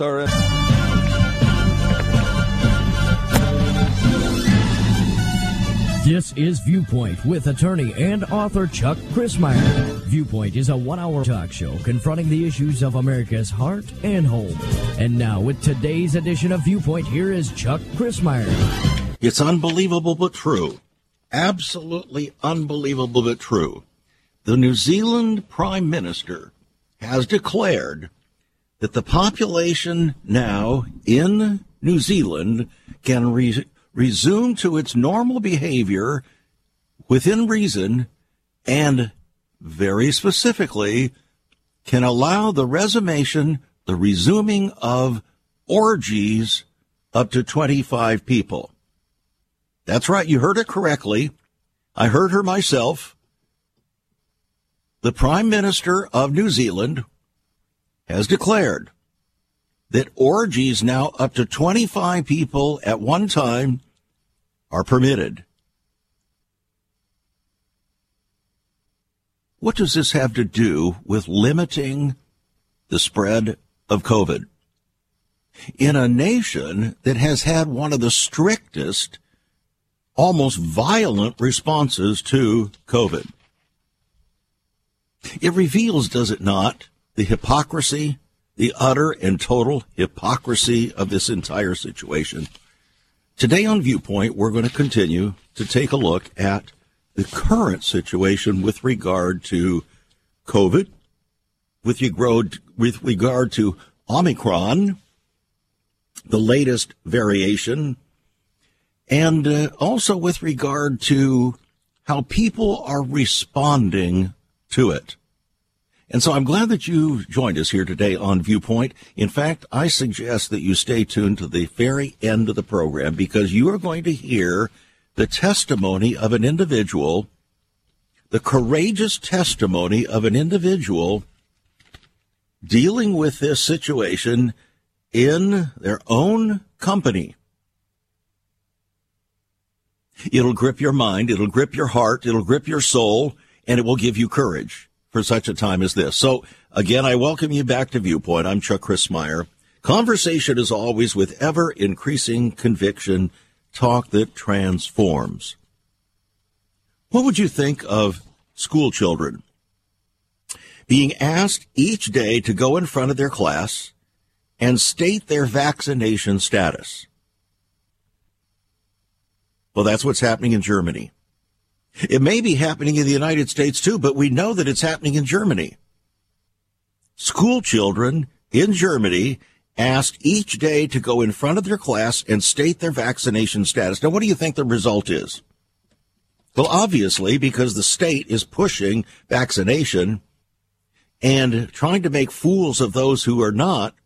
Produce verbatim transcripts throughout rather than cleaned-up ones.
Sorry. This is Viewpoint with attorney and author Chuck Crismier. Viewpoint is a one-hour talk show confronting the issues of America's heart and home. And now, with today's edition of Viewpoint, here is Chuck Crismier. It's unbelievable but true. Absolutely unbelievable but true. The New Zealand Prime Minister has declared that the population now in New Zealand can re- resume to its normal behavior within reason, and very specifically can allow the resumption, the resuming of orgies up to twenty-five people. That's right, you heard it correctly. I heard her myself. The Prime Minister of New Zealand has declared that orgies now up to twenty-five people at one time are permitted. What does this have to do with limiting the spread of COVID? In a nation that has had one of the strictest, almost violent responses to COVID. It reveals, does it not, the hypocrisy, the utter and total hypocrisy of this entire situation. Today on Viewpoint, we're going to continue to take a look at the current situation with regard to COVID, with regard to Omicron, the latest variation, and also with regard to how people are responding to it. And so I'm glad that you joined us here today on Viewpoint. In fact, I suggest that you stay tuned to the very end of the program, because you are going to hear the testimony of an individual, the courageous testimony of an individual dealing with this situation in their own company. It'll grip your mind, it'll grip your heart, it'll grip your soul, and it will give you courage for such a time as this. So, again, I welcome you back to Viewpoint. I'm Chuck Crismier. Conversation, as always, with ever-increasing conviction, talk that transforms. What would you think of school children being asked each day to go in front of their class and state their vaccination status? Well, that's what's happening in Germany. It may be happening in the United States, too, but we know that it's happening in Germany. School children in Germany asked each day to go in front of their class and state their vaccination status. Now, what do you think the result is? Well, obviously, because the state is pushing vaccination and trying to make fools of those who are not,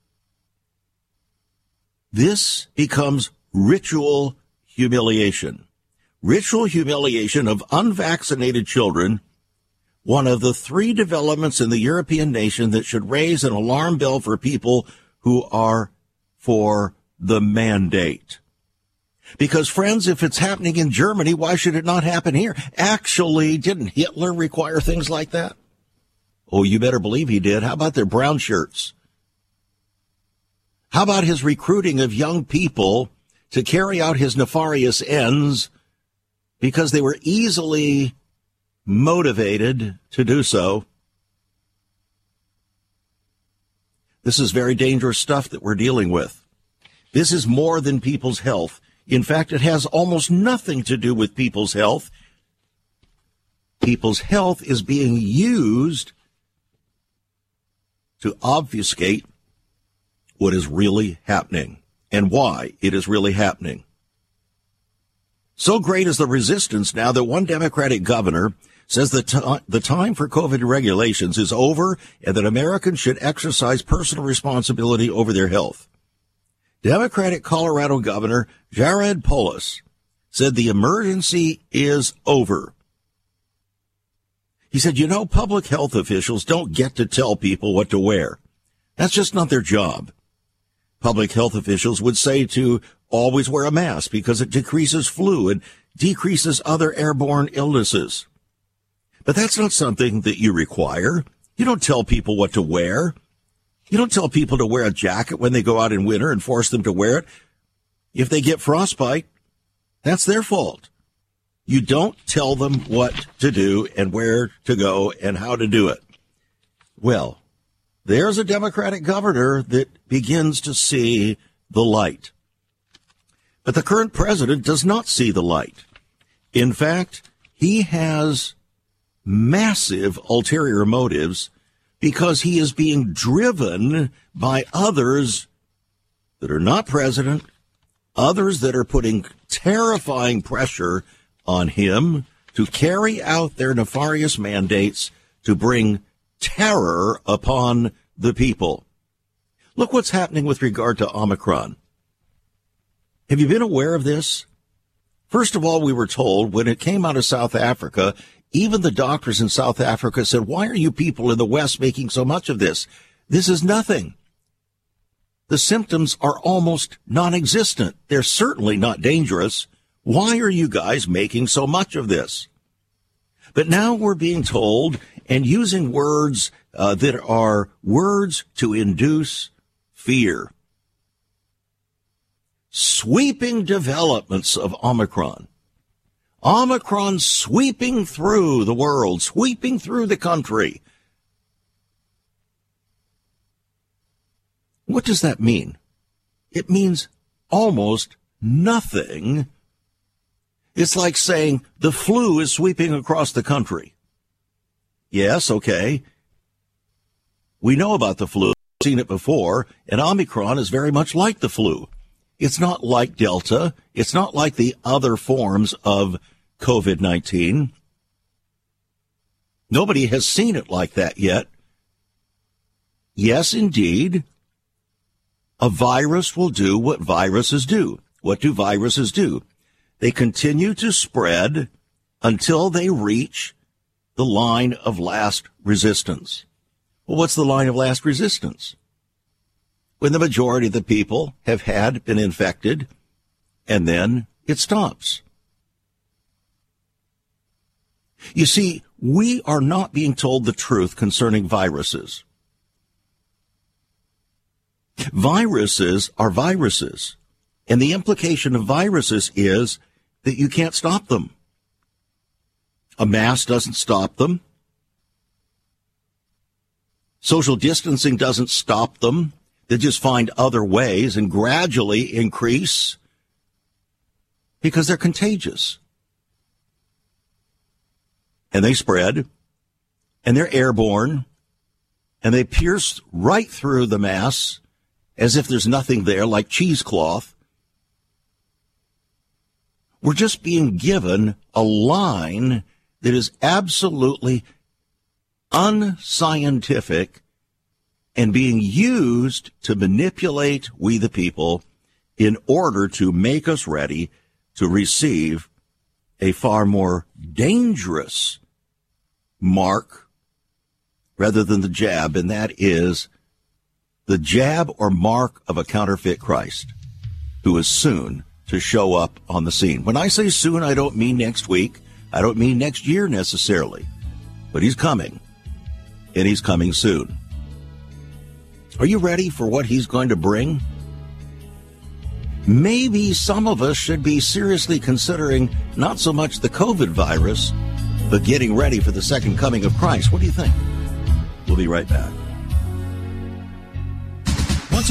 this becomes ritual humiliation. Ritual humiliation of unvaccinated children, one of the three developments in the European nation that should raise an alarm bell for people who are for the mandate. Because, friends, if it's happening in Germany, why should it not happen here? Actually, didn't Hitler require things like that? Oh, you better believe he did. How about their brown shirts? How about his recruiting of young people to carry out his nefarious ends, because they were easily motivated to do so? This is very dangerous stuff that we're dealing with. This is more than people's health. In fact, it has almost nothing to do with people's health. People's health is being used to obfuscate what is really happening and why it is really happening. So great is the resistance now that one Democratic governor says the t- the time for COVID regulations is over and that Americans should exercise personal responsibility over their health. Democratic Colorado Governor Jared Polis said the emergency is over. He said, you know, public health officials don't get to tell people what to wear. That's just not their job. Public health officials would say to always wear a mask because it decreases flu and decreases other airborne illnesses. But that's not something that you require. You don't tell people what to wear. You don't tell people to wear a jacket when they go out in winter and force them to wear it. If they get frostbite, that's their fault. You don't tell them what to do and where to go and how to do it. Well, there's a Democratic governor that begins to see the light. But the current president does not see the light. In fact, he has massive ulterior motives because he is being driven by others that are not president, others that are putting terrifying pressure on him to carry out their nefarious mandates to bring terror upon the people. Look what's happening with regard to Omicron. Have you been aware of this? First of all, we were told when it came out of South Africa, even the doctors in South Africa said, why are you people in the West making so much of this? This is nothing. The symptoms are almost non-existent. They're certainly not dangerous. Why are you guys making so much of this? But now we're being told and using words uh, that are words to induce fear. Sweeping developments of Omicron. Omicron sweeping through the world, sweeping through the country. What does that mean? It means almost nothing. It's like saying the flu is sweeping across the country. Yes, okay. We know about the flu, we've seen it before, and Omicron is very much like the flu. It's not like Delta. It's not like the other forms of covid nineteen. Nobody has seen it like that yet. Yes, indeed, a virus will do what viruses do. What do viruses do? They continue to spread until they reach the line of last resistance. Well, what's the line of last resistance? When the majority of the people have had been infected, and then it stops. You see, we are not being told the truth concerning viruses. Viruses are viruses. And the implication of viruses is that you can't stop them. A mask doesn't stop them. Social distancing doesn't stop them. They just find other ways and gradually increase because they're contagious. And they spread, and they're airborne, and they pierce right through the mass as if there's nothing there, like cheesecloth. We're just being given a line that is absolutely unscientific and being used to manipulate we the people in order to make us ready to receive a far more dangerous mark rather than the jab, and that is the jab or mark of a counterfeit Christ who is soon to show up on the scene. When I say soon, I don't mean next week. I don't mean next year necessarily. But he's coming. And he's coming soon. Are you ready for what he's going to bring? Maybe some of us should be seriously considering not so much the COVID virus, but getting ready for the second coming of Christ. What do you think? We'll be right back. Once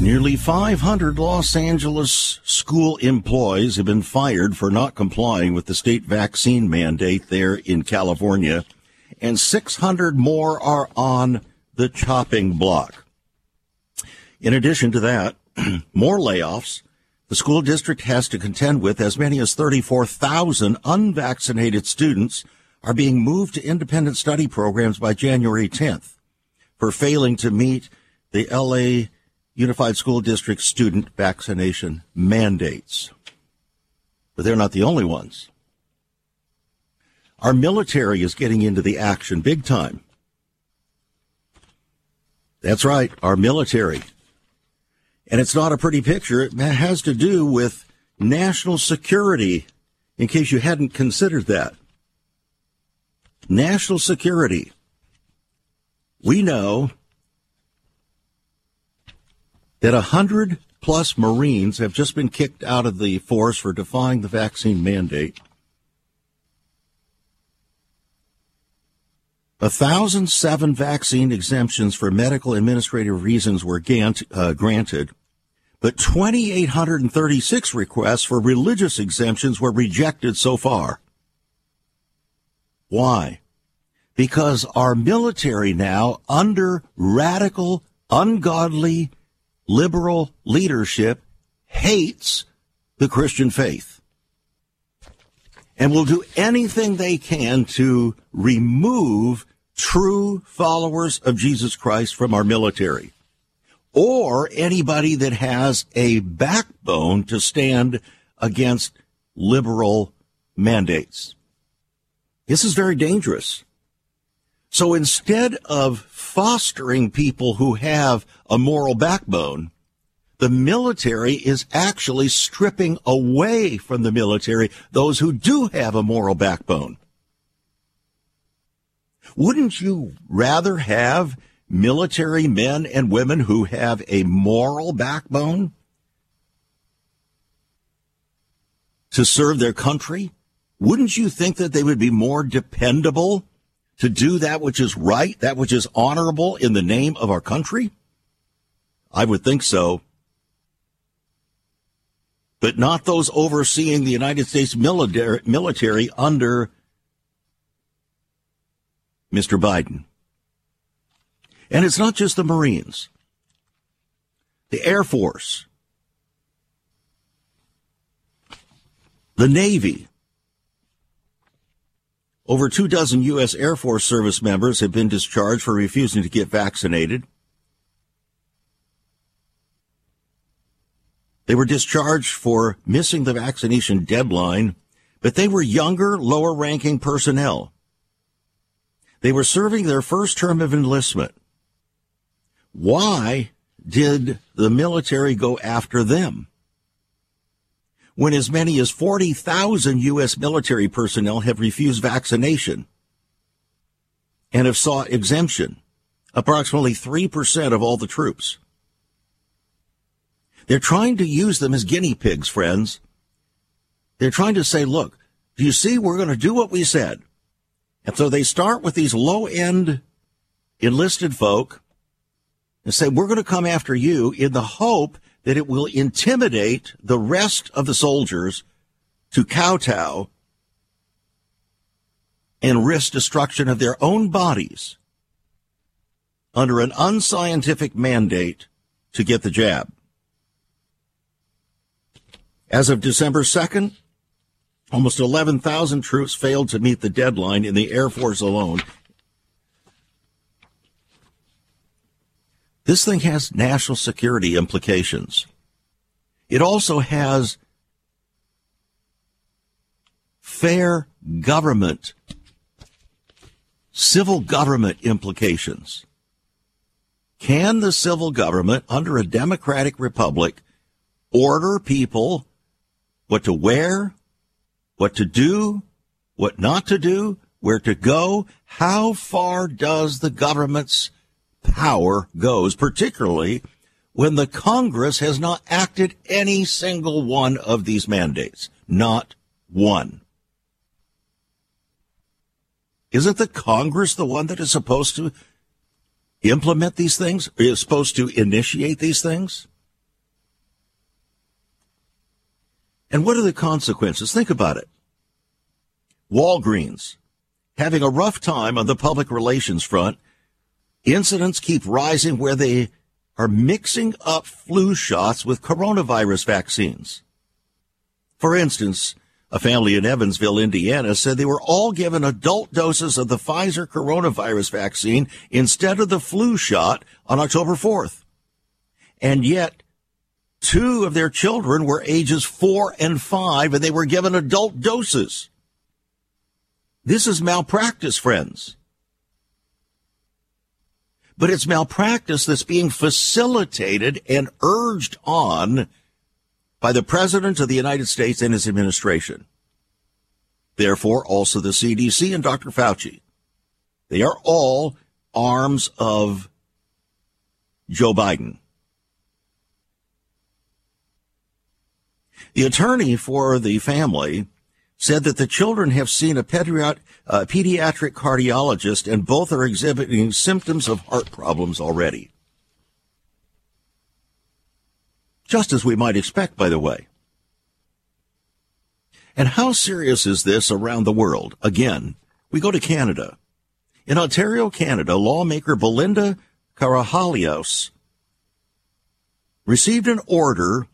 Nearly five hundred Los Angeles school employees have been fired for not complying with the state vaccine mandate there in California, and six hundred more are on the chopping block. In addition to that, more layoffs. The school district has to contend with as many as thirty-four thousand unvaccinated students are being moved to independent study programs by January tenth for failing to meet the L A Unified School District student vaccination mandates. But they're not the only ones. Our military is getting into the action big time. That's right, our military. And it's not a pretty picture. It has to do with national security, in case you hadn't considered that. National security. We know that one hundred plus Marines have just been kicked out of the force for defying the vaccine mandate. one thousand seven vaccine exemptions for medical administrative reasons were gant, uh, granted, but two thousand eight hundred thirty-six requests for religious exemptions were rejected so far. Why? Because our military now, under radical, ungodly, liberal leadership, hates the Christian faith and will do anything they can to remove true followers of Jesus Christ from our military, or anybody that has a backbone to stand against liberal mandates. This is very dangerous. So instead of fostering people who have a moral backbone, the military is actually stripping away from the military those who do have a moral backbone. Wouldn't you rather have military men and women who have a moral backbone to serve their country? Wouldn't you think that they would be more dependable to do that which is right, that which is honorable in the name of our country? I would think so. But not those overseeing the United States military, military under Mister Biden. And it's not just the Marines. The Air Force. The Navy. Over two dozen U S Air Force service members have been discharged for refusing to get vaccinated. They were discharged for missing the vaccination deadline, but they were younger, lower-ranking personnel. They were serving their first term of enlistment. Why did the military go after them, when as many as forty thousand U S military personnel have refused vaccination and have sought exemption, approximately three percent of all the troops? They're trying to use them as guinea pigs, friends. They're trying to say, look, do you see, we're going to do what we said. And so they start with these low-end enlisted folk and say, we're going to come after you, in the hope that it will intimidate the rest of the soldiers to kowtow and risk destruction of their own bodies under an unscientific mandate to get the jab. As of December second, almost eleven thousand troops failed to meet the deadline in the Air Force alone. This thing has national security implications. It also has fair government, civil government implications. Can the civil government under a democratic republic order people what to wear, what to do, what not to do, where to go? How far does the government's power goes, particularly when the Congress has not acted any single one of these mandates? Not one. Isn't the Congress the one that is supposed to implement these things, is supposed to initiate these things? And what are the consequences? Think about it. Walgreens, having a rough time on the public relations front. Incidents keep rising where they are mixing up flu shots with coronavirus vaccines. For instance, A family in Evansville, Indiana, said they were all given adult doses of the Pfizer coronavirus vaccine instead of the flu shot on October fourth. And yet, two of their children were ages four and five, and they were given adult doses. This is malpractice, friends. But it's malpractice that's being facilitated and urged on by the President of the United States and his administration. Therefore, also the C D C and Doctor Fauci. They are all arms of Joe Biden. The attorney for the family said that the children have seen a pediatric, uh, pediatric cardiologist, and both are exhibiting symptoms of heart problems already. Just as we might expect, by the way. And how serious is this around the world? Again, we go to Canada. In Ontario, Canada, lawmaker Belinda Karahalios received an order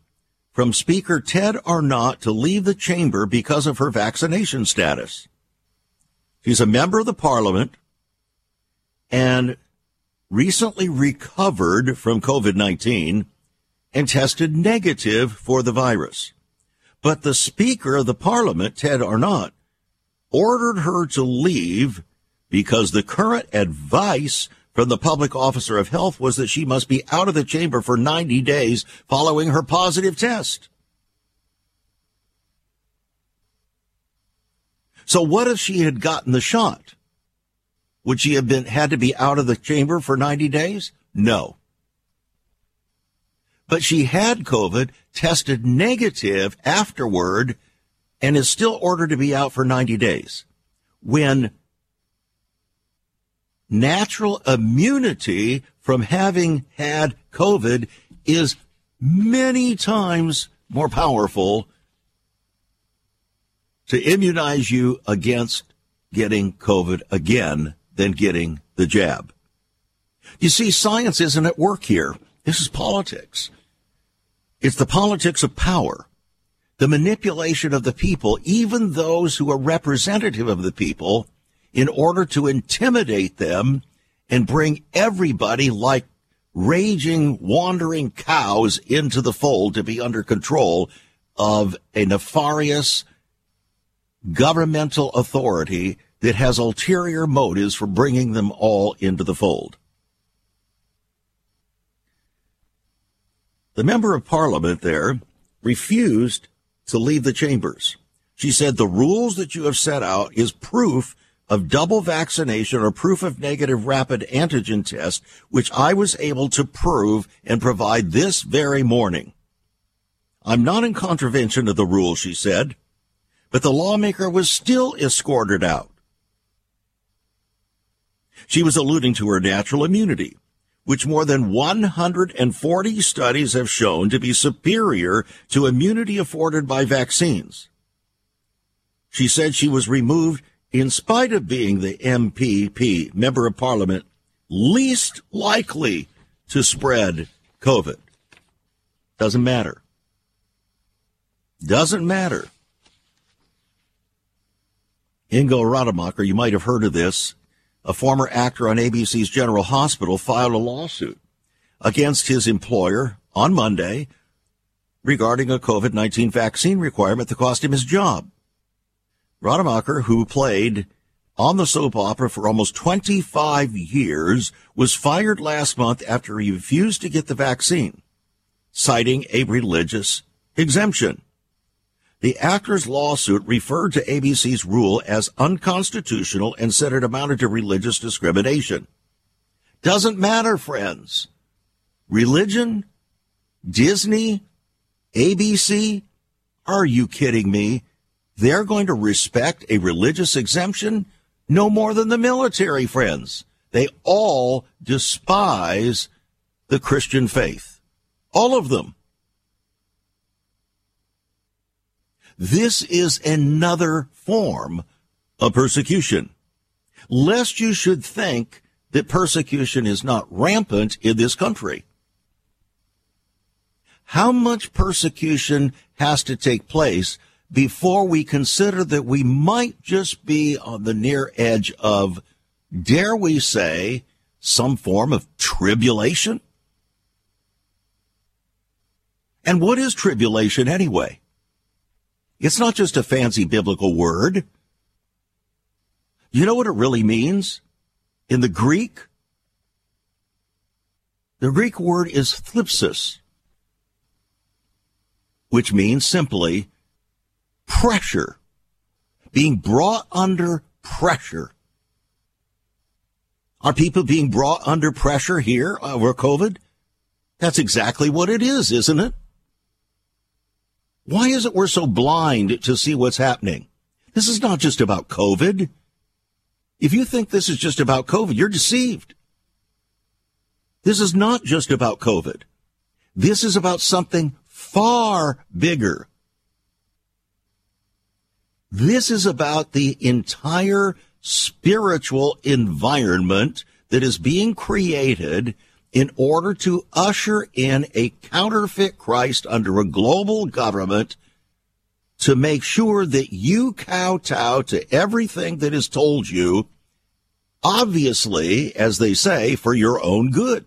from Speaker Ted Arnott to leave the chamber because of her vaccination status. She's a member of the parliament and recently recovered from COVID nineteen and tested negative for the virus. But the Speaker of the parliament, Ted Arnott, ordered her to leave because the current advice from the public officer of health was that she must be out of the chamber for ninety days following her positive test. So what if she had gotten the shot? Would she have been had to be out of the chamber for ninety days? No. But she had COVID, tested negative afterward, and is still ordered to be out for ninety days. When natural immunity from having had COVID is many times more powerful to immunize you against getting COVID again than getting the jab. You see, science isn't at work here. This is politics. It's the politics of power, the manipulation of the people, even those who are representative of the people, in order to intimidate them and bring everybody like raging, wandering cows into the fold to be under control of a nefarious governmental authority that has ulterior motives for bringing them all into the fold. The member of parliament there refused to leave the chambers. She said, the rules that you have set out is proof of double vaccination or proof of negative rapid antigen test, which I was able to prove and provide this very morning. I'm not in contravention of the rule, she said, but the lawmaker was still escorted out. She was alluding to her natural immunity, which more than one hundred forty studies have shown to be superior to immunity afforded by vaccines. She said she was removed in spite of being the M P P, Member of Parliament, least likely to spread COVID. Doesn't matter. Doesn't matter. Ingo Rademacher, you might have heard of this, a former actor on A B C's General Hospital, filed a lawsuit against his employer on Monday regarding a COVID nineteen vaccine requirement that cost him his job. Rademacher, who played on the soap opera for almost twenty-five years, was fired last month after he refused to get the vaccine, citing a religious exemption. The actor's lawsuit referred to A B C's rule as unconstitutional and said it amounted to religious discrimination. Doesn't matter, friends. Religion, Disney, A B C, are you kidding me? They're going to respect a religious exemption no more than the military, friends. They all despise the Christian faith. All of them. This is another form of persecution. Lest you should think that persecution is not rampant in this country. How much persecution has to take place before we consider that we might just be on the near edge of, dare we say, some form of tribulation? And what is tribulation anyway? It's not just a fancy biblical word. You know what it really means? In the Greek, the Greek word is thlipsis, which means simply pressure, being brought under pressure. Are people being brought under pressure here over COVID? That's exactly what it is, isn't it? Why is it we're so blind to see what's happening? This is not just about COVID. If you think this is just about COVID, you're deceived. This is not just about COVID. This is about something far bigger. This is about the entire spiritual environment that is being created in order to usher in a counterfeit Christ under a global government to make sure that you kowtow to everything that is told you, obviously, as they say, for your own good.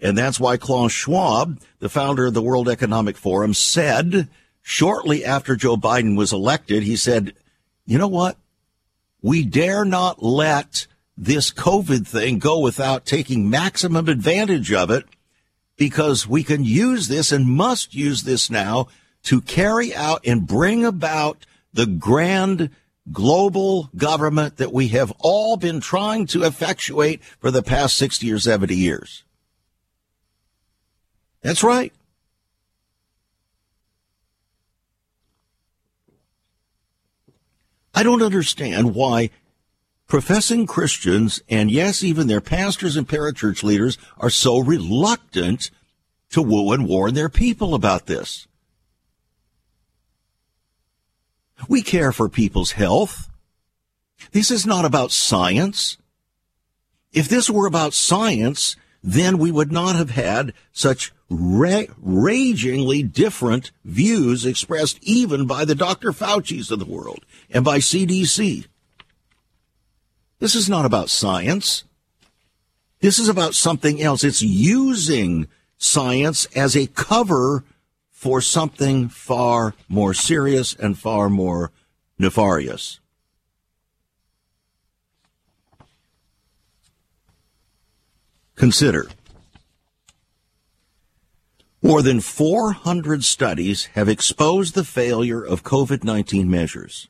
And that's why Klaus Schwab, the founder of the World Economic Forum, said shortly after Joe Biden was elected, he said, you know what? We dare not let this COVID thing go without taking maximum advantage of it, because we can use this and must use this now to carry out and bring about the grand global government that we have all been trying to effectuate for the past sixty or seventy years. That's right. I don't understand why professing Christians, and yes, even their pastors and parachurch leaders, are so reluctant to woo and warn their people about this. We care for people's health. This is not about science. If this were about science, then we would not have had such ra- ragingly different views expressed even by the Doctor Fauci's of the world and by C D C. This is not about science. This is about something else. It's using science as a cover for something far more serious and far more nefarious. Consider, more than four hundred studies have exposed the failure of COVID nineteen measures.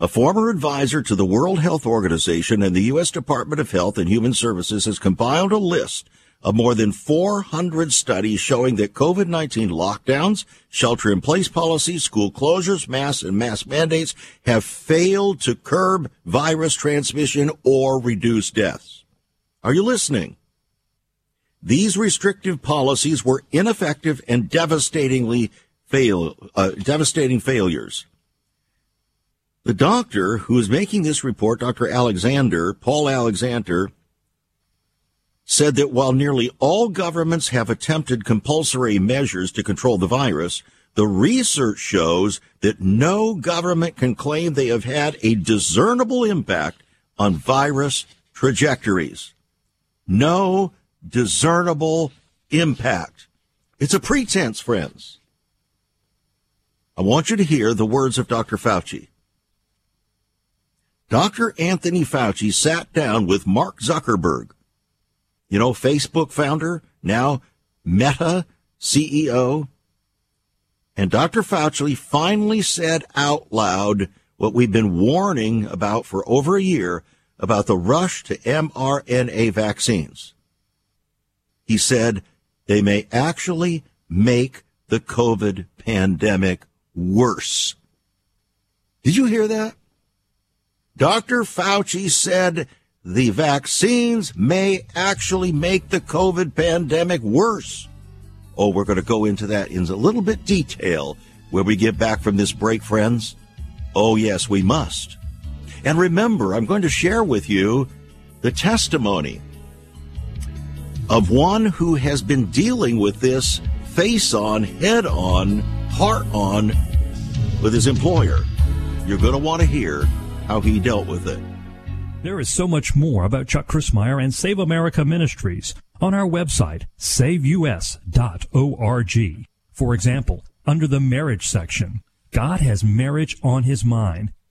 A former advisor to the World Health Organization and the U S Department of Health and Human Services has compiled a list of more than four hundred studies showing that COVID nineteen lockdowns, shelter-in-place policies, school closures, masks, and mask mandates have failed to curb virus transmission or reduce deaths. Are you listening? These restrictive policies were ineffective and devastatingly fail, uh, devastating failures. The doctor who is making this report, Doctor Alexander, Paul Alexander, said that while nearly all governments have attempted compulsory measures to control the virus, the research shows that no government can claim they have had a discernible impact on virus trajectories. No discernible impact. It's a pretense, friends. I want you to hear the words of Doctor Fauci. Doctor Anthony Fauci sat down with Mark Zuckerberg, you know, Facebook founder, now Meta C E O. And Doctor Fauci finally said out loud what we've been warning about for over a year about the rush to mRNA vaccines. He said they may actually make the COVID pandemic worse. Did you hear that? Doctor Fauci said the vaccines may actually make the COVID pandemic worse. Oh, we're going to go into that in a little bit detail when we get back from this break, friends. Oh, yes, we must. And remember, I'm going to share with you the testimony of one who has been dealing with this face on, head on, heart on with his employer, you're going to want to hear how he dealt with it. There is so much more about Chuck Crismier and Save America Ministries on our website, save u s dot org. For example, under the marriage section, God has marriage on his mind.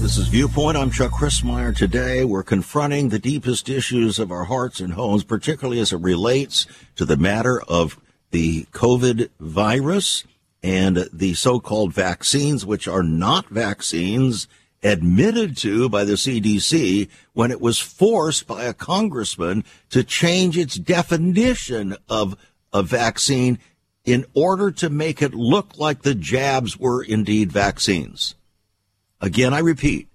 This is Viewpoint. I'm Chuck Crismier. Today, we're confronting the deepest issues of our hearts and homes, particularly as it relates to the matter of the COVID virus and the so-called vaccines, which are not vaccines, admitted to by the C D C when it was forced by a congressman to change its definition of a vaccine in order to make it look like the jabs were indeed vaccines. Again, I repeat,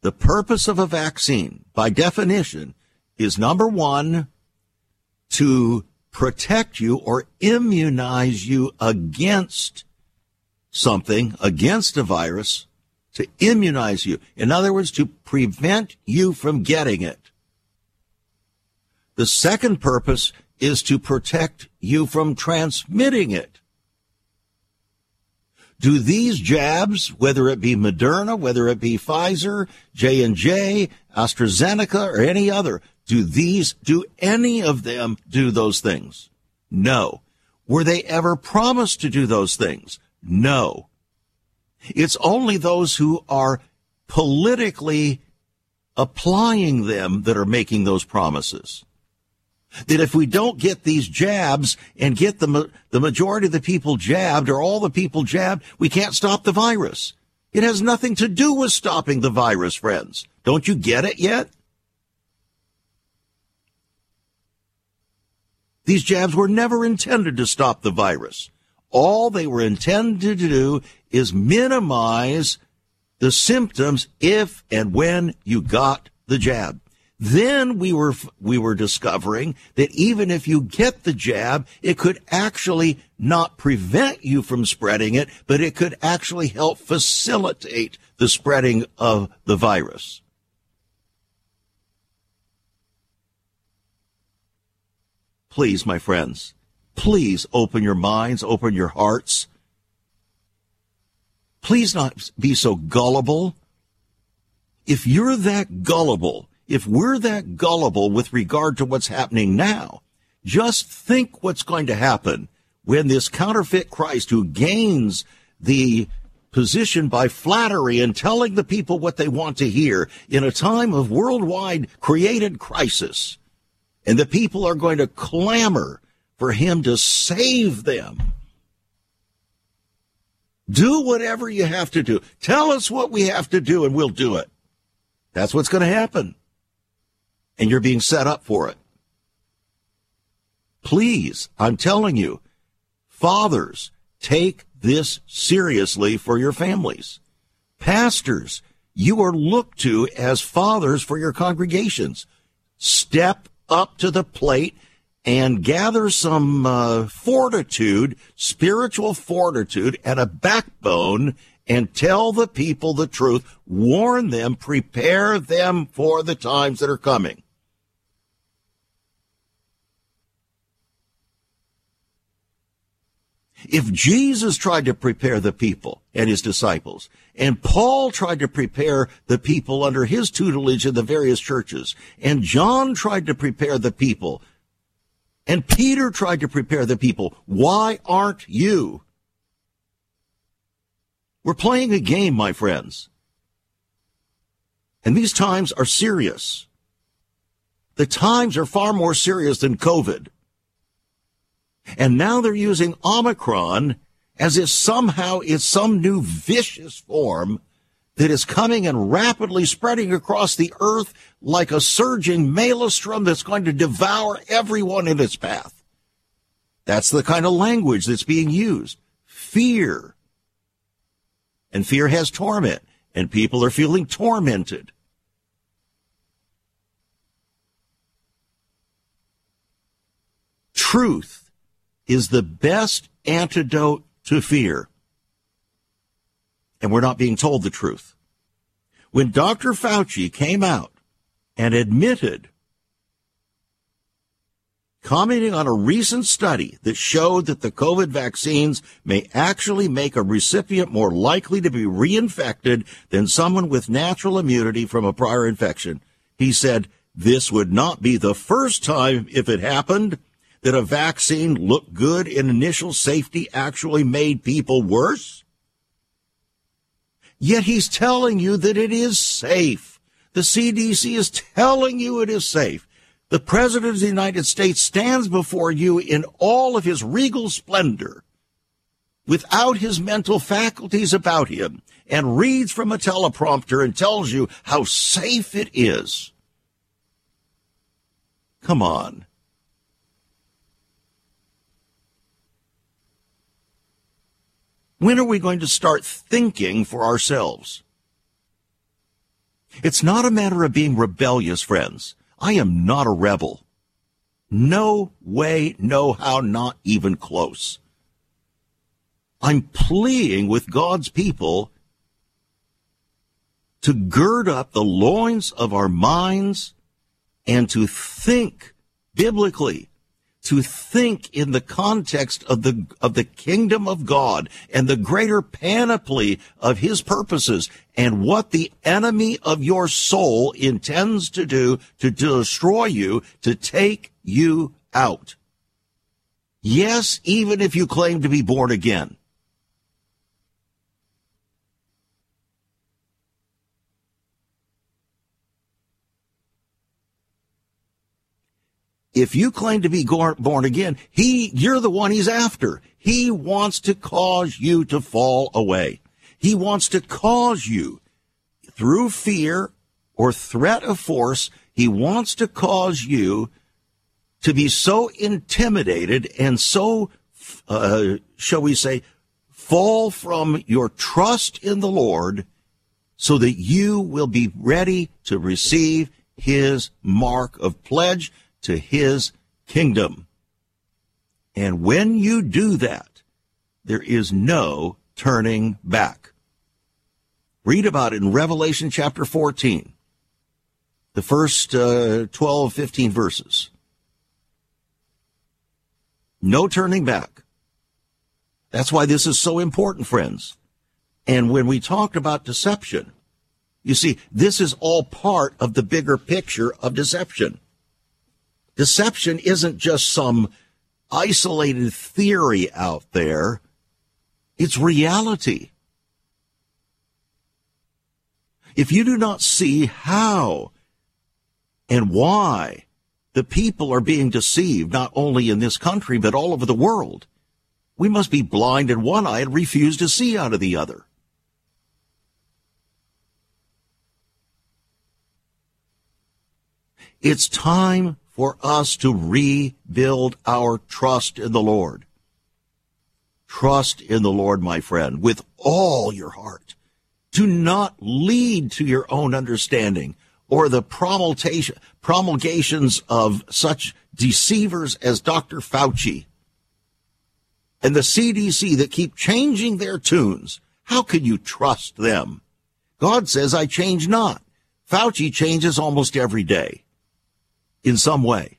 the purpose of a vaccine, by definition, is, number one, to protect you or immunize you against something, against a virus, to immunize you. In other words, to prevent you from getting it. The second purpose is to protect you from transmitting it. Do these jabs, whether it be Moderna, whether it be Pfizer, J and J, AstraZeneca, or any other, Do these, do any of them do those things? No. Were they ever promised to do those things? No. It's only those who are politically applying them that are making those promises. That if we don't get these jabs and get the, the majority of the people jabbed or all the people jabbed, we can't stop the virus. It has nothing to do with stopping the virus, friends. Don't you get it yet? These jabs were never intended to stop the virus. All they were intended to do is minimize the symptoms if and when you got the jab. Then we were we were discovering that even if you get the jab, it could actually not prevent you from spreading it, but it could actually help facilitate the spreading of the virus. Please, my friends, please open your minds, open your hearts. Please not be so gullible. If you're that gullible, if we're that gullible with regard to what's happening now, just think what's going to happen when this counterfeit Christ who gains the position by flattery and telling the people what they want to hear in a time of worldwide created crisis. And the people are going to clamor for him to save them. Do whatever you have to do. Tell us what we have to do and we'll do it. That's what's going to happen. And you're being set up for it. Please, I'm telling you, fathers, take this seriously for your families. Pastors, you are looked to as fathers for your congregations. Step up to the plate and gather some uh, fortitude, spiritual fortitude, and a backbone, and tell the people the truth. Warn them, prepare them for the times that are coming. If Jesus tried to prepare the people and his disciples, and Paul tried to prepare the people under his tutelage in the various churches, and John tried to prepare the people, and Peter tried to prepare the people, why aren't you? We're playing a game, my friends. And these times are serious. The times are far more serious than COVID. And now they're using Omicron as if somehow it's some new vicious form that is coming and rapidly spreading across the earth like a surging maelstrom that's going to devour everyone in its path. That's the kind of language that's being used. Fear. And fear has torment, and people are feeling tormented. Truth is the best antidote to fear. And we're not being told the truth. When Doctor Fauci came out and admitted, commenting on a recent study that showed that the COVID vaccines may actually make a recipient more likely to be reinfected than someone with natural immunity from a prior infection, he said, this would not be the first time, if it happened, that a vaccine looked good in initial safety actually made people worse. Yet he's telling you that it is safe. The C D C is telling you it is safe. The President of the United States stands before you in all of his regal splendor, without his mental faculties about him, and reads from a teleprompter and tells you how safe it is. Come on. When are we going to start thinking for ourselves? It's not a matter of being rebellious, friends. I am not a rebel. No way, no how, not even close. I'm pleading with God's people to gird up the loins of our minds and to think biblically. To think in the context of the of the kingdom of God and the greater panoply of his purposes and what the enemy of your soul intends to do to destroy you, to take you out. Yes, even if you claim to be born again. If you claim to be born again, he, you're the one he's after. He wants to cause you to fall away. He wants to cause you, through fear or threat of force, he wants to cause you to be so intimidated and so, uh, shall we say, fall from your trust in the Lord so that you will be ready to receive his mark of pledge to his kingdom. And when you do that, there is no turning back. Read about it in Revelation chapter fourteen, the first uh, twelve, fifteen verses. No turning back. That's why this is so important, friends. And when we talked about deception, you see, this is all part of the bigger picture of deception. Deception isn't just some isolated theory out there. It's reality. If you do not see how and why the people are being deceived, not only in this country, but all over the world, we must be blind in one eye and refuse to see out of the other. It's time for us to rebuild our trust in the Lord. Trust in the Lord, my friend, with all your heart. Do not lead to your own understanding or the promulgation, promulgations of such deceivers as Doctor Fauci and the C D C that keep changing their tunes. How can you trust them? God says, I change not. Fauci changes almost every day. In some way.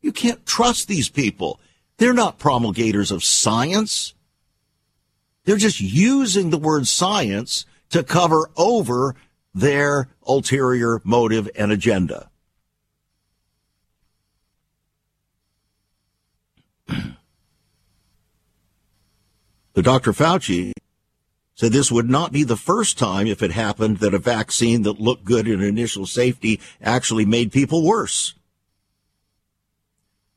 You can't trust these people. They're not promulgators of science. They're just using the word science to cover over their ulterior motive and agenda. The Doctor Fauci said this would not be the first time, if it happened, that a vaccine that looked good in initial safety actually made people worse.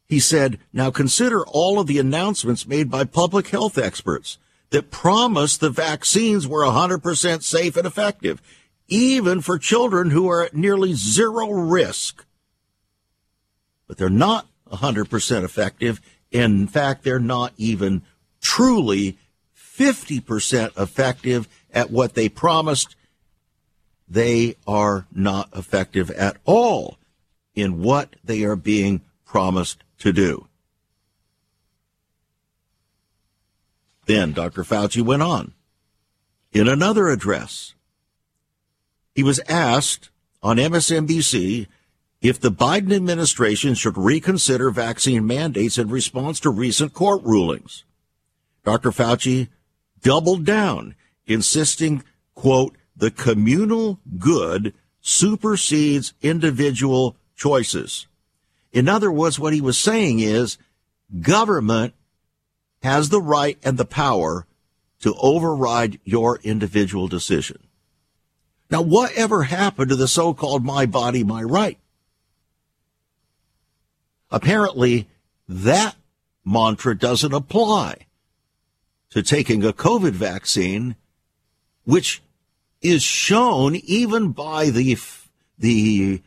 He said, now consider all of the announcements made by public health experts that promised the vaccines were one hundred percent safe and effective, even for children who are at nearly zero risk. But they're not one hundred percent effective. In fact, they're not even truly fifty percent effective at what they promised. They are not effective at all in what they are being promised to do. Then Doctor Fauci went on. In another address, he was asked on M S N B C if the Biden administration should reconsider vaccine mandates in response to recent court rulings. Doctor Fauci doubled down, insisting, quote, the communal good supersedes individual choices. In other words, what he was saying is government has the right and the power to override your individual decision. Now, whatever happened to the so-called my body, my right? Apparently, that mantra doesn't apply to taking a COVID vaccine, which is shown even by the the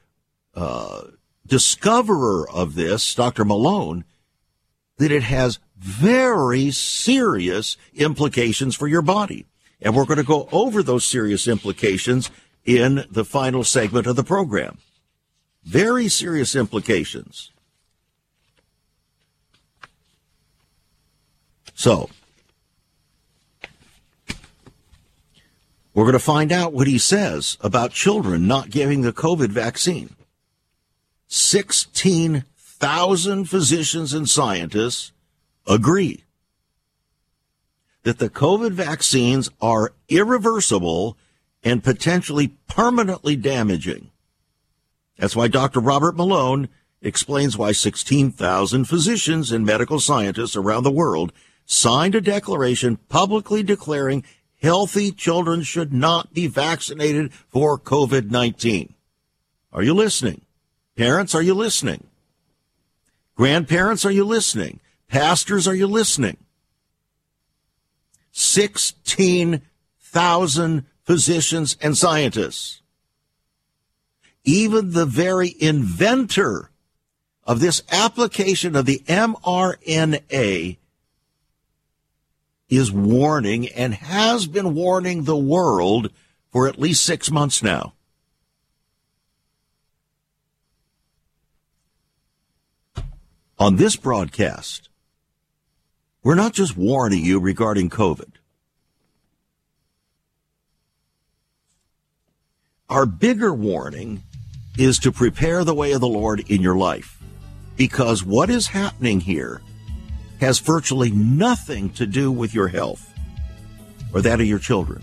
uh, discoverer of this, Doctor Malone, that it has very serious implications for your body. And we're going to go over those serious implications in the final segment of the program. Very serious implications. So, we're going to find out what he says about children not getting the COVID vaccine. sixteen thousand physicians and scientists agree that the COVID vaccines are irreversible and potentially permanently damaging. That's why Doctor Robert Malone explains why sixteen thousand physicians and medical scientists around the world signed a declaration publicly declaring healthy children should not be vaccinated for COVID nineteen. Are you listening? Parents, are you listening? Grandparents, are you listening? Pastors, are you listening? sixteen thousand physicians and scientists. Even the very inventor of this application of the mRNA is warning and has been warning the world for at least six months now. On this broadcast, we're not just warning you regarding COVID. Our bigger warning is to prepare the way of the Lord in your life, because what is happening here has virtually nothing to do with your health or that of your children,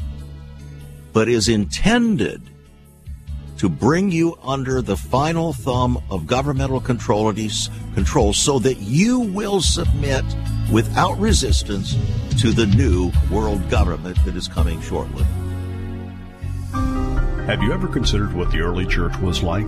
but is intended to bring you under the final thumb of governmental control so that you will submit without resistance to the new world government that is coming shortly. Have you ever considered what the early church was like?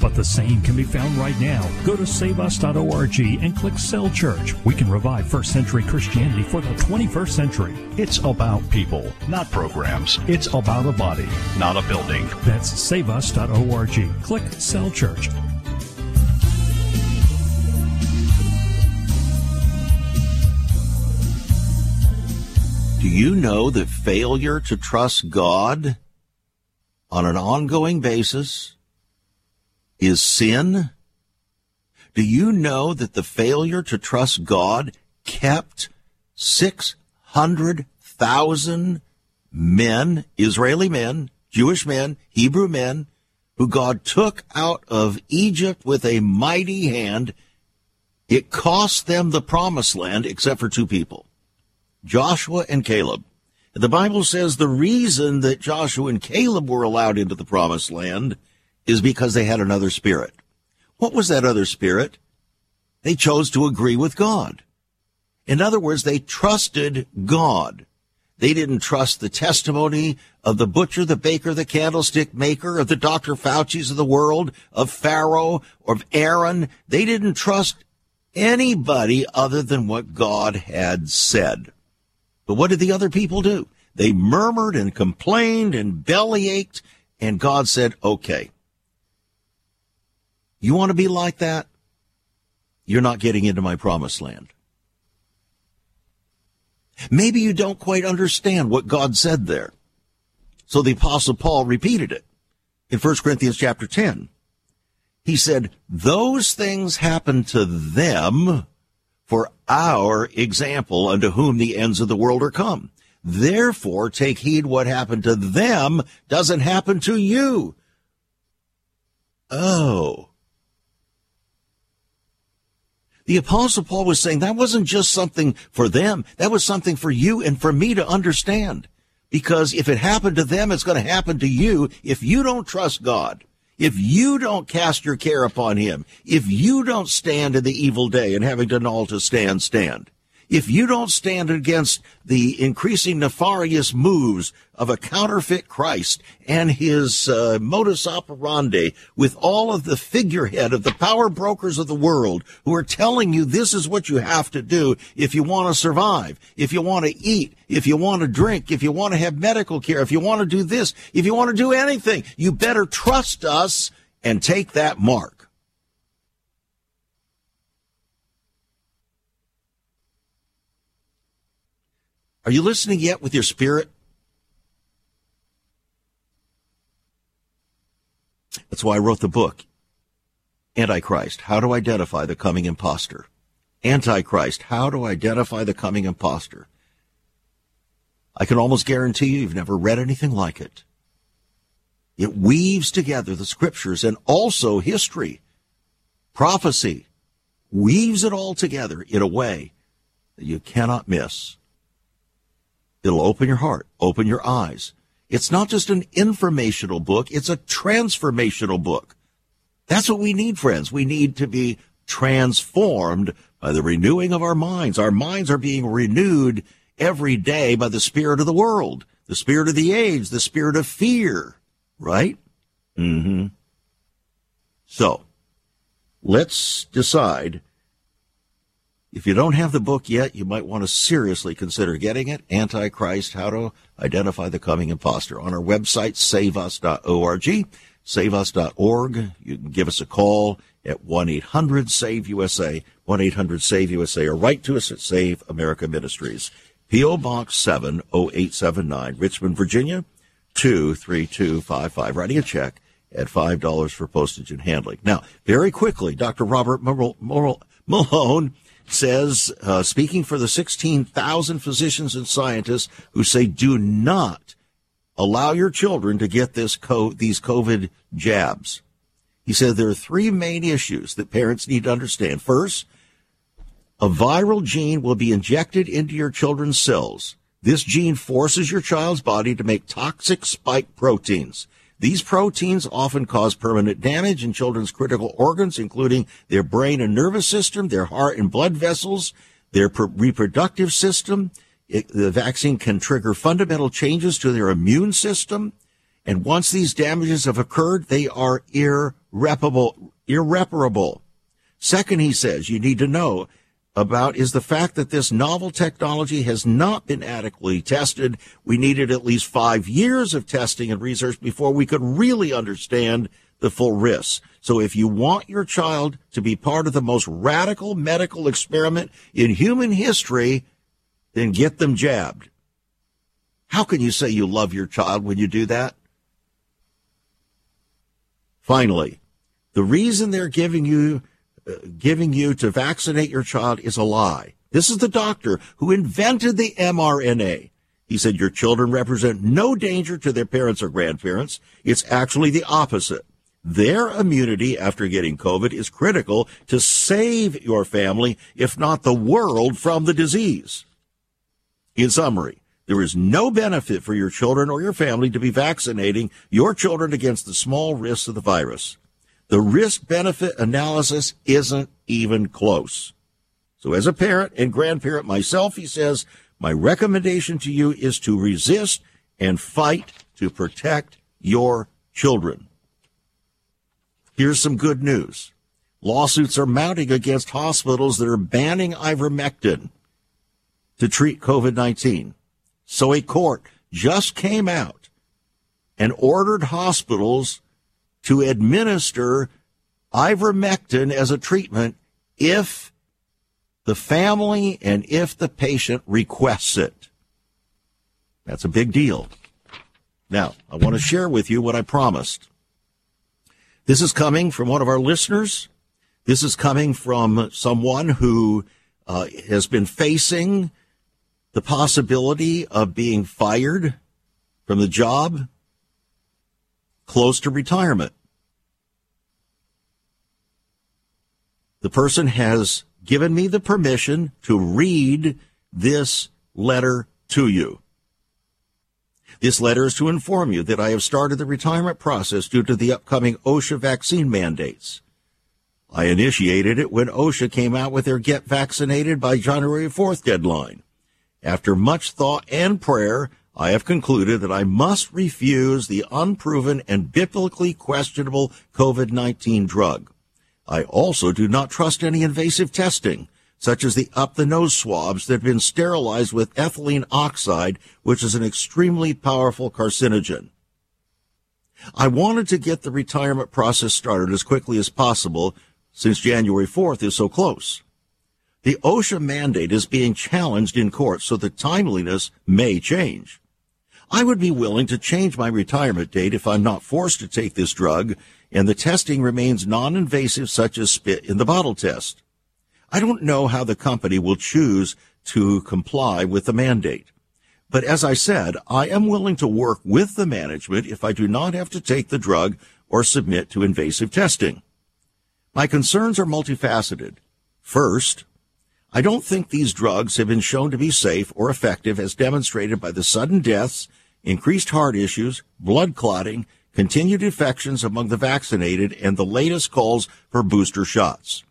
But the same can be found right now. Go to save us dot org and click Sell Church. We can revive first century Christianity for the twenty-first century. It's about people, not programs. It's about a body, not a building. That's save us dot org. Click Sell Church. Do you know that failure to trust God on an ongoing basis is sin? Do you know that the failure to trust God kept six hundred thousand men, Israeli men, Jewish men, Hebrew men, who God took out of Egypt with a mighty hand. It cost them the promised land, except for two people, Joshua and Caleb. The Bible says the reason that Joshua and Caleb were allowed into the promised land is because they had another spirit. What was that other spirit? They chose to agree with God. In other words, they trusted God. They didn't trust the testimony of the butcher, the baker, the candlestick maker, of the Doctor Fauci's of the world, of Pharaoh, of Aaron. They didn't trust anybody other than what God had said. But what did the other people do? They murmured and complained and bellyached, and God said, okay, you want to be like that? You're not getting into my promised land. Maybe you don't quite understand what God said there. So the Apostle Paul repeated it in First Corinthians chapter ten. He said, those things happened to them for our example, unto whom the ends of the world are come. Therefore, take heed what happened to them doesn't happen to you. Oh. The Apostle Paul was saying that wasn't just something for them. That was something for you and for me to understand. Because if it happened to them, it's going to happen to you if you don't trust God. If you don't cast your care upon him, if you don't stand in the evil day and having done all to stand, stand. If you don't stand against the increasing nefarious moves of a counterfeit Christ and his uh, modus operandi with all of the figurehead of the power brokers of the world who are telling you this is what you have to do if you want to survive, if you want to eat, if you want to drink, if you want to have medical care, if you want to do this, if you want to do anything, you better trust us and take that mark. Are you listening yet with your spirit? That's why I wrote the book, Antichrist, How to Identify the Coming Imposter. Antichrist, How to Identify the Coming Imposter. I can almost guarantee you you've never read anything like it. It weaves together the scriptures and also history, prophecy, weaves it all together in a way that you cannot miss. It'll open your heart, open your eyes. It's not just an informational book, it's a transformational book. That's what we need, friends. We need to be transformed by the renewing of our minds. Our minds are being renewed every day by the spirit of the world, the spirit of the age, the spirit of fear, right? Mm-hmm. So, let's decide. If you don't have the book yet, you might want to seriously consider getting it, Antichrist, How to Identify the Coming Imposter. On our website, save us dot org, save us dot org. You can give us a call at one eight hundred save U S A, one eight hundred save U S A, or write to us at Save America Ministries, P O. Box seven oh eight seven nine, Richmond, Virginia, two three two five five. Writing a check at five dollars for postage and handling. Now, very quickly, Doctor Robert Malone says, uh, speaking for the sixteen thousand physicians and scientists who say do not allow your children to get this co- these COVID jabs. He said there are three main issues that parents need to understand. First, a viral gene will be injected into your children's cells. This gene forces your child's body to make toxic spike proteins. These proteins often cause permanent damage in children's critical organs, including their brain and nervous system, their heart and blood vessels, their per- reproductive system. It, the vaccine can trigger fundamental changes to their immune system. And once these damages have occurred, they are irreparable. irreparable. Second, he says, you need to know about is the fact that this novel technology has not been adequately tested. We needed at least five years of testing and research before we could really understand the full risks. So if you want your child to be part of the most radical medical experiment in human history, then get them jabbed. How can you say you love your child when you do that? Finally, the reason they're giving you giving you to vaccinate your child is a lie. This is the doctor who invented the mRNA. He said, your children represent no danger to their parents or grandparents. It's actually the opposite. Their immunity after getting COVID is critical to save your family, if not the world, from the disease. In summary, there is no benefit for your children or your family to be vaccinating your children against the small risks of the virus. The risk-benefit analysis isn't even close. So as a parent and grandparent myself, he says, my recommendation to you is to resist and fight to protect your children. Here's some good news. Lawsuits are mounting against hospitals that are banning ivermectin to treat COVID nineteen. So a court just came out and ordered hospitals to administer ivermectin as a treatment if the family and if the patient requests it. That's a big deal. Now, I want to share with you what I promised. This is coming from one of our listeners. This is coming from someone who uh, has been facing the possibility of being fired from the job close to retirement. The person has given me the permission to read this letter to you. This letter is to inform you that I have started the retirement process due to the upcoming OSHA vaccine mandates. I initiated it when OSHA came out with their Get Vaccinated by January fourth deadline. After much thought and prayer, I have concluded that I must refuse the unproven and biblically questionable COVID nineteen drug. I also do not trust any invasive testing, such as the up-the-nose swabs that have been sterilized with ethylene oxide, which is an extremely powerful carcinogen. I wanted to get the retirement process started as quickly as possible, since January fourth is so close. The OSHA mandate is being challenged in court, so the timeliness may change. I would be willing to change my retirement date if I'm not forced to take this drug and the testing remains non-invasive, such as spit in the bottle test. I don't know how the company will choose to comply with the mandate. But as I said, I am willing to work with the management if I do not have to take the drug or submit to invasive testing. My concerns are multifaceted. First, I don't think these drugs have been shown to be safe or effective, as demonstrated by the sudden deaths, increased heart issues, blood clotting, continued infections among the vaccinated, and the latest calls for booster shots.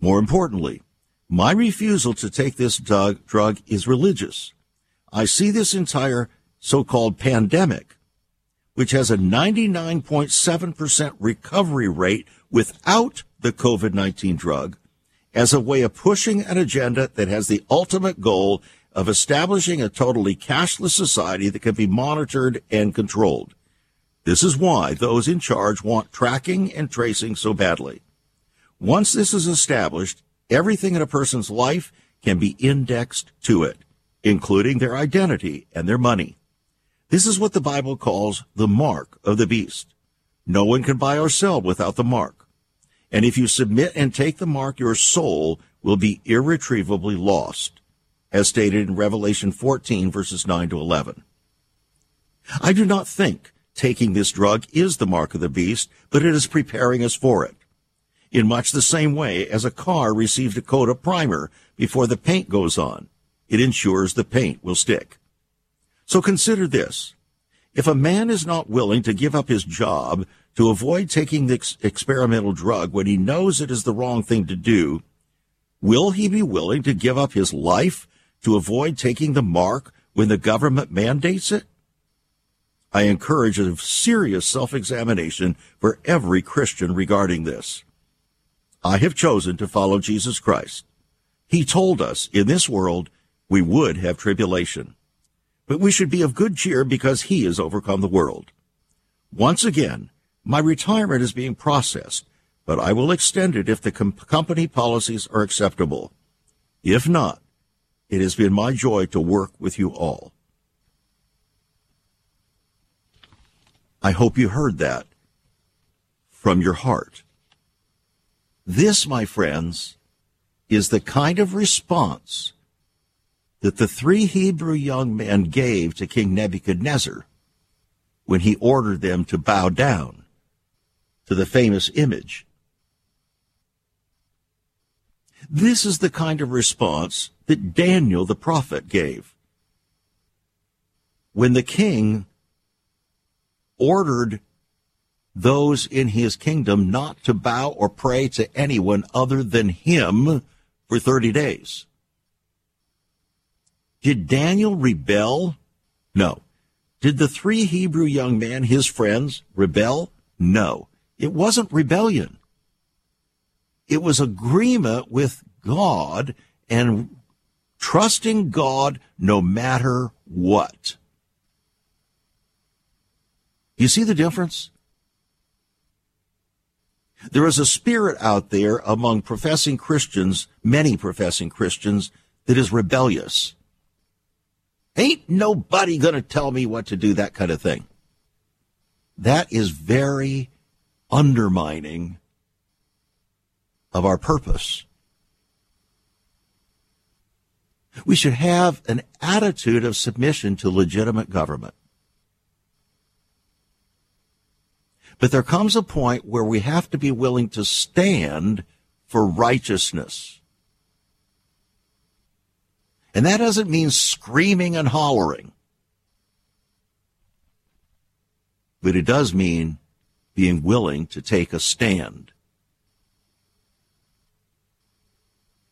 More importantly, my refusal to take this drug, drug is religious. I see this entire so-called pandemic, which has a ninety-nine point seven percent recovery rate without the COVID nineteen drug, as a way of pushing an agenda that has the ultimate goal of establishing a totally cashless society that can be monitored and controlled. This is why those in charge want tracking and tracing so badly. Once this is established, everything in a person's life can be indexed to it, including their identity and their money. This is what the Bible calls the mark of the beast. No one can buy or sell without the mark. And if you submit and take the mark, your soul will be irretrievably lost, as stated in Revelation fourteen, verses nine to eleven. I do not think taking this drug is the mark of the beast, but it is preparing us for it, in much the same way as a car receives a coat of primer before the paint goes on. It ensures the paint will stick. So consider this. If a man is not willing to give up his job to avoid taking the ex- experimental drug when he knows it is the wrong thing to do, will he be willing to give up his life to avoid taking the mark when the government mandates it? I encourage a serious self-examination for every Christian regarding this. I have chosen to follow Jesus Christ. He told us in this world we would have tribulation, but we should be of good cheer because he has overcome the world. Once again, my retirement is being processed, but I will extend it if the com- company policies are acceptable. If not, it has been my joy to work with you all. I hope you heard that from your heart. This, my friends, is the kind of response that the three Hebrew young men gave to King Nebuchadnezzar when he ordered them to bow down to the famous image. This is the kind of response that Daniel the prophet gave when the king ordered those in his kingdom not to bow or pray to anyone other than him for thirty days. Did Daniel rebel? No. Did the three Hebrew young men, his friends, rebel? No. It wasn't rebellion. It was agreement with God and trusting God no matter what. You see the difference? There is a spirit out there among professing Christians, many professing Christians, that is rebellious. Ain't nobody going to tell me what to do, that kind of thing. That is very undermining of our purpose. We should have an attitude of submission to legitimate government. But there comes a point where we have to be willing to stand for righteousness. And that doesn't mean screaming and hollering. But it does mean being willing to take a stand.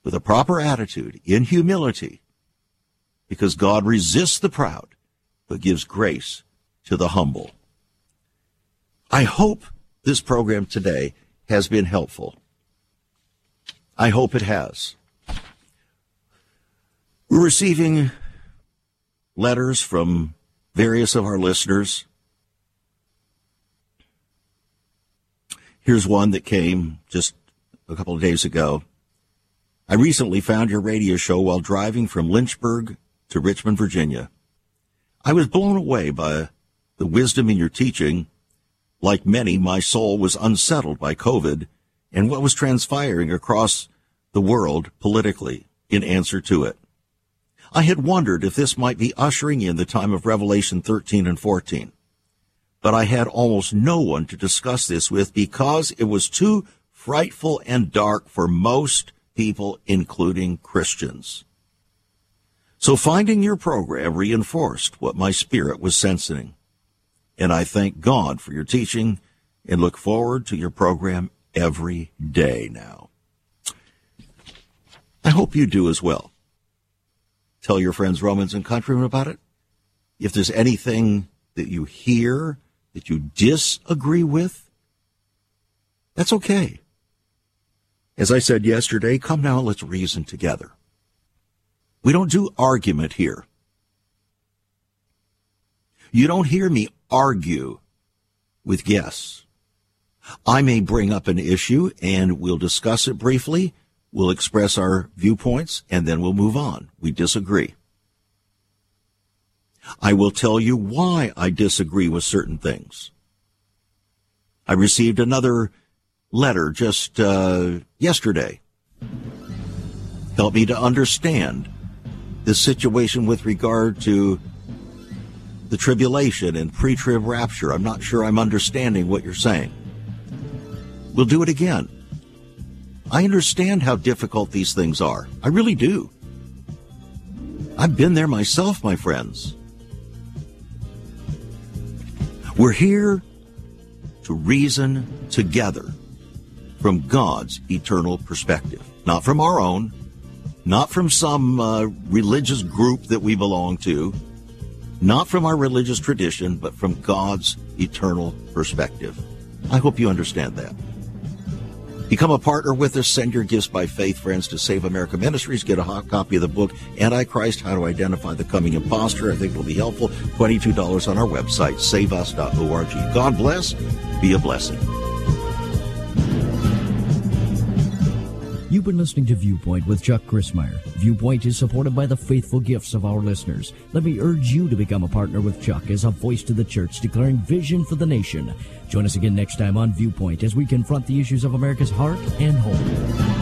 With a proper attitude, in humility, because God resists the proud, but gives grace to the humble. I hope this program today has been helpful. I hope it has. We're receiving letters from various of our listeners. Here's one that came just a couple of days ago. I recently found your radio show while driving from Lynchburg to Richmond, Virginia. I was blown away by the wisdom in your teaching. Like many, my soul was unsettled by COVID and what was transpiring across the world politically in answer to it. I had wondered if this might be ushering in the time of Revelation thirteen and fourteen, but I had almost no one to discuss this with because it was too frightful and dark for most people, including Christians. So finding your program reinforced what my spirit was sensing. And I thank God for your teaching and look forward to your program every day now. I hope you do as well. Tell your friends, Romans and countrymen, about it. If there's anything that you hear that you disagree with, that's okay. As I said yesterday, come now, let's reason together. We don't do argument here. You don't hear me argue with guests. I may bring up an issue and we'll discuss it briefly. We'll express our viewpoints and then we'll move on. We disagree. I will tell you why I disagree with certain things. I received another letter just uh, yesterday. Help me to understand the situation with regard to the tribulation and pre-trib rapture. I'm not sure I'm understanding what you're saying. We'll do it again. I understand how difficult these things are. I really do. I've been there myself, my friends. We're here to reason together from God's eternal perspective, not from our own, not from some uh, religious group that we belong to, not from our religious tradition, but from God's eternal perspective. I hope you understand that. Become a partner with us. Send your gifts by faith, friends, to Save America Ministries. Get a hot copy of the book, Antichrist, How to Identify the Coming Imposter. I think it'll be helpful. twenty-two dollars on our website, save us dot org. God bless. Be a blessing. You've been listening to Viewpoint with Chuck Crismier. Viewpoint is supported by the faithful gifts of our listeners. Let me urge you to become a partner with Chuck as a voice to the church declaring vision for the nation. Join us again next time on Viewpoint as we confront the issues of America's heart and home.